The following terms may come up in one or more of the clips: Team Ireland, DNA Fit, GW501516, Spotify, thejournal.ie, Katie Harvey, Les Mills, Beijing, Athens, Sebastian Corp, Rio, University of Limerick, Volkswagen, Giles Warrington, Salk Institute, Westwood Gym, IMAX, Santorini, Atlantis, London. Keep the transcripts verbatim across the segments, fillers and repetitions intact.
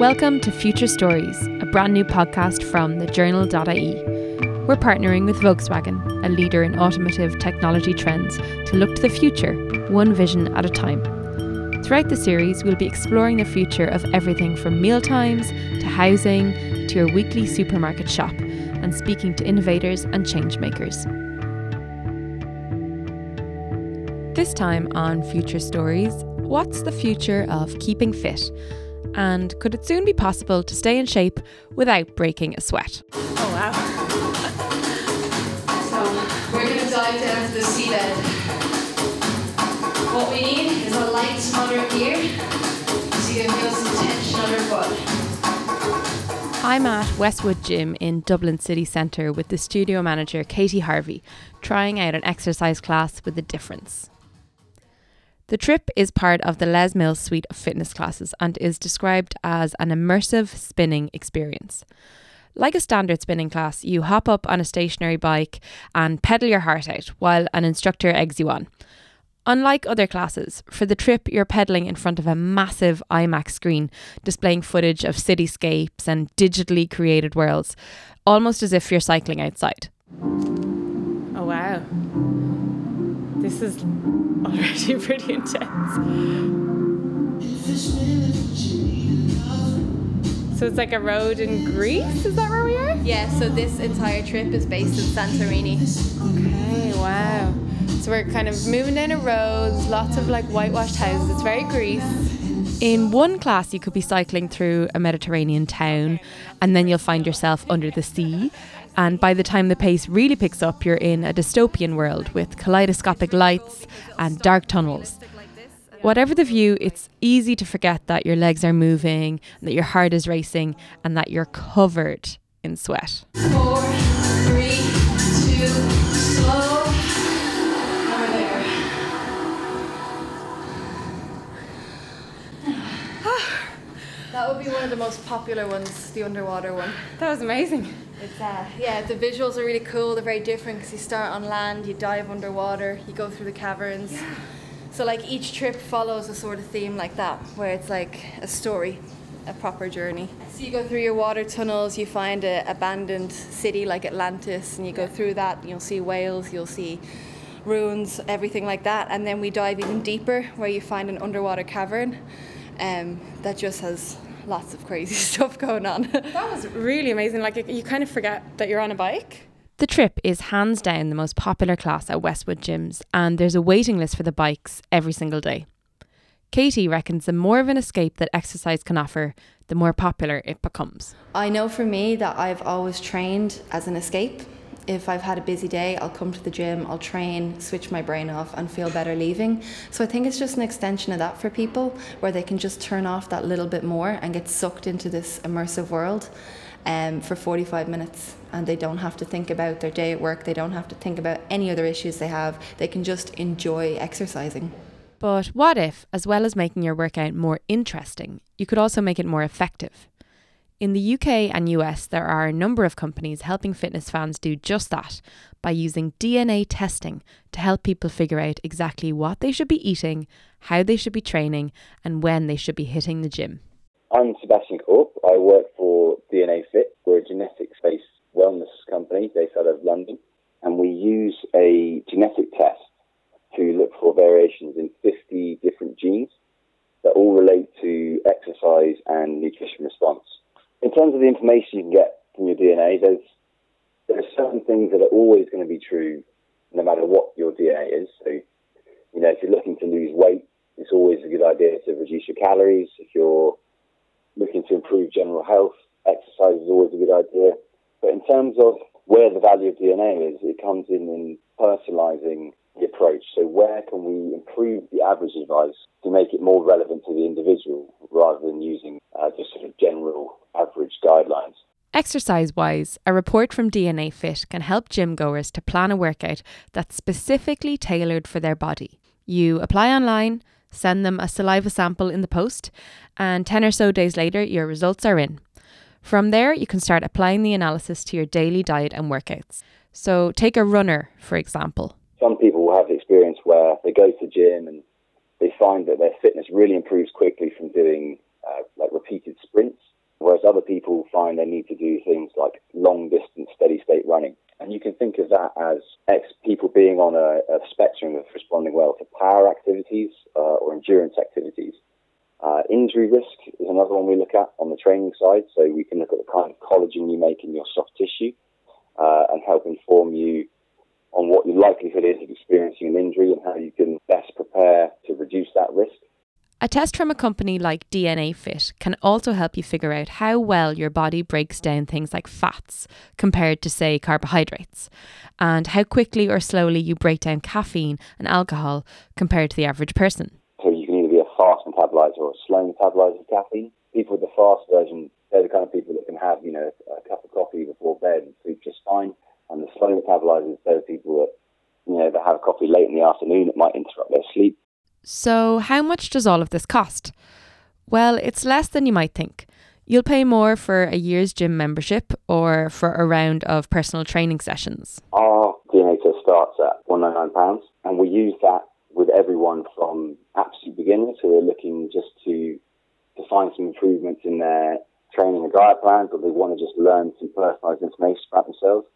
Welcome to Future Stories, a brand new podcast from the journal dot I E. We're partnering with Volkswagen, a leader in automotive technology trends, to look to the future, one vision at a time. Throughout the series, we'll be exploring the future of everything from mealtimes to housing to your weekly supermarket shop, and speaking to innovators and changemakers. This time on Future Stories, what's the future of keeping fit? And could it soon be possible to stay in shape without breaking a sweat? Oh, wow. So, we're going to dive down to the seabed. What we need is a light moderate gear so you can feel some tension on your foot. I'm at Westwood Gym in Dublin city centre with the studio manager Katie Harvey, trying out an exercise class with a difference. The trip is part of the Les Mills suite of fitness classes and is described as an immersive spinning experience. Like a standard spinning class, you hop up on a stationary bike and pedal your heart out while an instructor eggs you on. Unlike other classes, for the trip you're pedaling in front of a massive IMAX screen, displaying footage of cityscapes and digitally created worlds, almost as if you're cycling outside. Oh wow. This is already pretty intense. So it's like a road in Greece, is that where we are? Yeah, so this entire trip is based in Santorini. Okay, wow. So we're kind of moving down a road, lots of like whitewashed houses, it's very Greece. In one class you could be cycling through a Mediterranean town and then you'll find yourself under the sea. And by the time the pace really picks up, you're in a dystopian world with kaleidoscopic lights and dark tunnels. Whatever the view, it's easy to forget that your legs are moving, that your heart is racing, and that you're covered in sweat. Four, three, two, slow. Now we're there. That would be one of the most popular ones, the underwater one. That was amazing. It's, uh, yeah, the visuals are really cool. They're very different because you start on land, you dive underwater, you go through the caverns. Yeah. So like each trip follows a sort of theme like that, where it's like a story, a proper journey. So you go through your water tunnels, you find an abandoned city like Atlantis, and you go yeah. through that, and you'll see whales, you'll see ruins, everything like that. And then we dive even deeper, where you find an underwater cavern um, that just has lots of crazy stuff going on. That was really amazing. Like, you kind of forget that you're on a bike. The trip is hands down the most popular class at Westwood Gyms, and there's a waiting list for the bikes every single day. Katie reckons the more of an escape that exercise can offer, the more popular it becomes. I know for me that I've always trained as an escape. If I've had a busy day, I'll come to the gym, I'll train, switch my brain off and feel better leaving. So I think it's just an extension of that for people where they can just turn off that little bit more and get sucked into this immersive world um, for forty-five minutes. And they don't have to think about their day at work. They don't have to think about any other issues they have. They can just enjoy exercising. But what if, as well as making your workout more interesting, you could also make it more effective? In the U K and U S, there are a number of companies helping fitness fans do just that by using D N A testing to help people figure out exactly what they should be eating, how they should be training, and when they should be hitting the gym. I'm Sebastian Corp. I work for D N A Fit. We're a genetics-based wellness company based out of London, and we use a genetic test to look for variations in fifty different genes that all relate to exercise and nutrition response. In terms of the information you can get from your D N A, there's there are certain things that are always going to be true no matter what your D N A is. So, you know, if you're looking to lose weight, it's always a good idea to reduce your calories. If you're looking to improve general health, exercise is always a good idea. But in terms of where the value of D N A is, it comes in in personalising the approach. So where can we improve the average advice to make it more relevant to the individual rather than using uh, just sort of general average guidelines? Exercise-wise, a report from D N A Fit can help gym goers to plan a workout that's specifically tailored for their body. You apply online, send them a saliva sample in the post, and ten or so days later your results are in. From there, you can start applying the analysis to your daily diet and workouts. So take a runner, for example. Some people will have the experience where they go to the gym and they find that their fitness really improves quickly from doing uh, like repeated sprints, whereas other people find they need to do things like long-distance steady-state running. And you can think of that as ex- people being on a, a spectrum of responding well to power activities uh, or endurance activities. Uh, injury risk is another one we look at on the training side. So we can look at the kind of collagen you make in your soft tissue uh, and help inform you on what your likelihood is of experiencing an injury and how you can best prepare to reduce that risk. A test from a company like D N A Fit can also help you figure out how well your body breaks down things like fats compared to, say, carbohydrates, and how quickly or slowly you break down caffeine and alcohol compared to the average person. So you can either be a fast metabolizer or a slow metabolizer of caffeine. People with the fast version, they're the kind of people that can have, you know, a cup of coffee before bed and sleep just fine. And the slow metabolizers, they're the people that, you know, that have coffee late in the afternoon that might interrupt their sleep. So how much does all of this cost? Well, it's less than you might think. You'll pay more for a year's gym membership or for a round of personal training sessions. Our D N A test starts at one hundred ninety-nine pounds, and we use that with everyone from absolute beginners who are looking just to, to find some improvements in their training and diet plans, or they want to just learn some personalised information about themselves,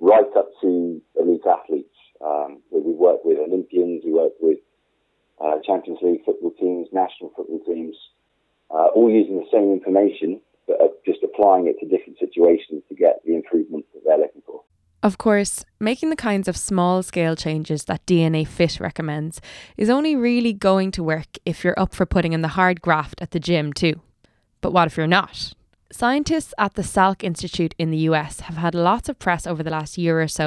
right up to elite athletes. Um, we work with Olympians, we work with Uh, Champions League football teams, national football teams, uh, all using the same information, but uh, just applying it to different situations to get the improvements that they're looking for. Of course, making the kinds of small-scale changes that D N A Fit recommends is only really going to work if you're up for putting in the hard graft at the gym too. But what if you're not? Scientists at the Salk Institute in the U S have had lots of press over the last year or so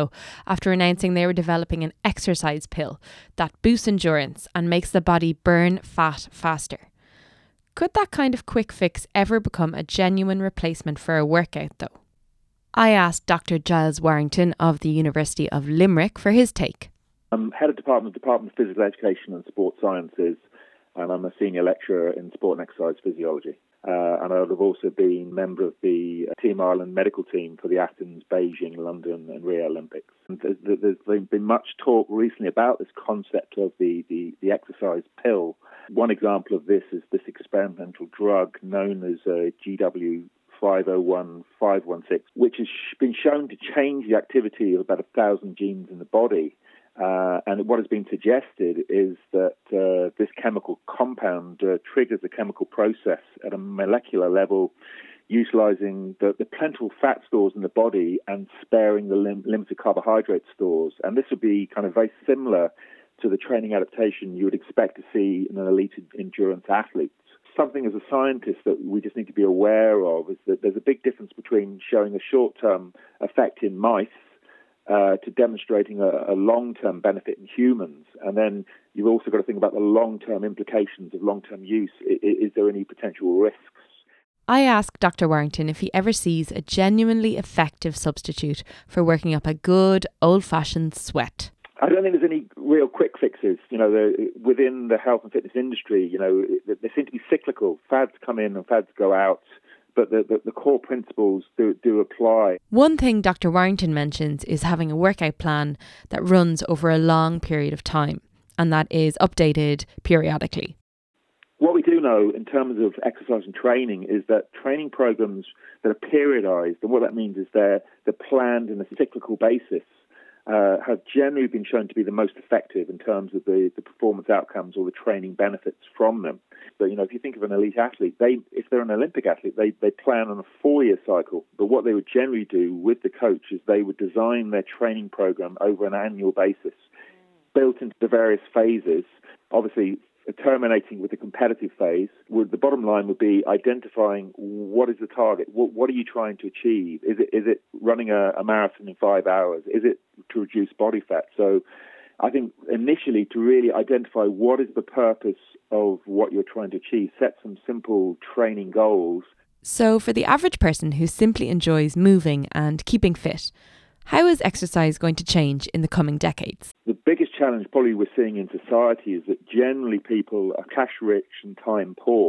after announcing they were developing an exercise pill that boosts endurance and makes the body burn fat faster. Could that kind of quick fix ever become a genuine replacement for a workout, though? I asked Doctor Giles Warrington of the University of Limerick for his take. I'm head of department, Department of Physical Education and Sports Sciences, and I'm a senior lecturer in sport and exercise physiology. Uh, and I would have also been member of the Team Ireland medical team for the Athens, Beijing, London and Rio Olympics. And there's, there's been much talk recently about this concept of the, the, the exercise pill. One example of this is this experimental drug known as uh, G W five oh one five one six, which has been shown to change the activity of about one thousand genes in the body. Uh, and what has been suggested is that uh, this chemical compound uh, triggers a chemical process at a molecular level, utilising the, the plentiful fat stores in the body and sparing the lim- limited carbohydrate stores. And this would be kind of very similar to the training adaptation you would expect to see in an elite endurance athlete. Something as a scientist that we just need to be aware of is that there's a big difference between showing a short-term effect in mice Uh, to demonstrating a, a long-term benefit in humans. And then you've also got to think about the long-term implications of long-term use. I, is there any potential risks? I asked Doctor Warrington if he ever sees a genuinely effective substitute for working up a good, old-fashioned sweat. I don't think there's any real quick fixes. You know, the, within the health and fitness industry, you know, they seem to be cyclical. Fads come in and fads go out. But the, the, the core principles do, do apply. One thing Doctor Warrington mentions is having a workout plan that runs over a long period of time and that is updated periodically. What we do know in terms of exercise and training is that training programs that are periodised, and what that means is they're, they're planned on a cyclical basis, uh, have generally been shown to be the most effective in terms of the, the performance outcomes or the training benefits from them. But, you know, if you think of an elite athlete, they if they're an Olympic athlete, they, they plan on a four-year cycle. But what they would generally do with the coach is they would design their training program over an annual basis, built into the various phases, obviously terminating with the competitive phase. Would, the bottom line would be identifying what is the target, what, what are you trying to achieve? Is it is it running a, a marathon in five hours? Is it to reduce body fat? So I think initially to really identify what is the purpose of what you're trying to achieve, set some simple training goals. So for the average person who simply enjoys moving and keeping fit, how is exercise going to change in the coming decades? The biggest challenge probably we're seeing in society is that generally people are cash rich and time poor,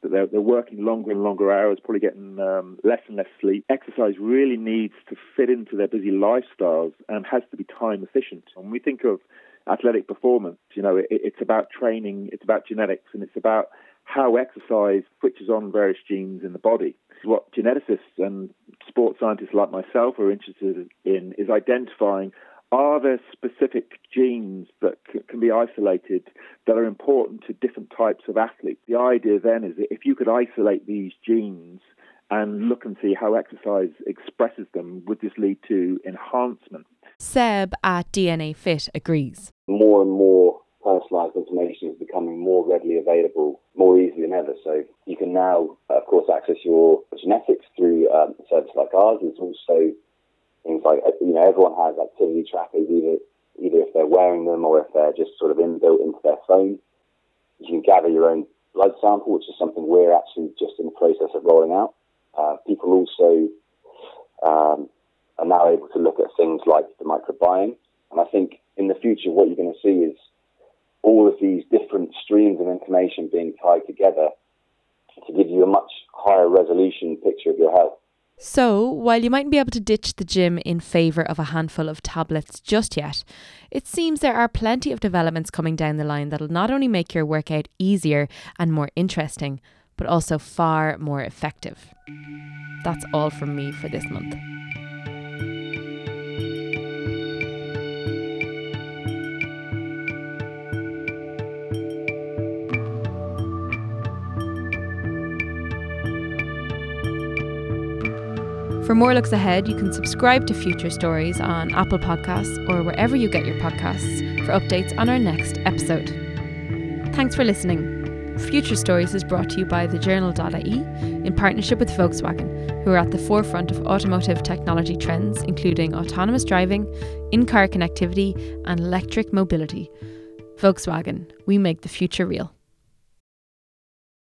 that they're, they're working longer and longer hours, probably getting um, less and less sleep. Exercise really needs to fit into their busy lifestyles and has to be time efficient. And we think of athletic performance. You know, it, it's about training, it's about genetics, and it's about how exercise switches on various genes in the body. What geneticists and sports scientists like myself are interested in is identifying, are there specific genes that c- can be isolated that are important to different types of athletes? The idea then is that if you could isolate these genes and look and see how exercise expresses them, would this lead to enhancement? Seb at D N A Fit agrees. More and more personalised information is becoming more readily available, more easily than ever. So you can now, of course, access your genetics through um, a service like ours. It's also things like, you know, everyone has activity trackers, either, either if they're wearing them or if they're just sort of inbuilt into their phone. You can gather your own blood sample, which is something we're actually just in the process of rolling out. Uh, people also um, are now able to look at things like the microbiome. And I think in the future, what you're going to see is all of these different streams of information being tied together to give you a much higher resolution picture of your health. So, while you mightn't be able to ditch the gym in favour of a handful of tablets just yet, it seems there are plenty of developments coming down the line that'll not only make your workout easier and more interesting, but also far more effective. That's all from me for this month. For more looks ahead, you can subscribe to Future Stories on Apple Podcasts or wherever you get your podcasts for updates on our next episode. Thanks for listening. Future Stories is brought to you by the journal dot I E in partnership with Volkswagen, who are at the forefront of automotive technology trends, including autonomous driving, in-car connectivity, and electric mobility. Volkswagen, we make the future real.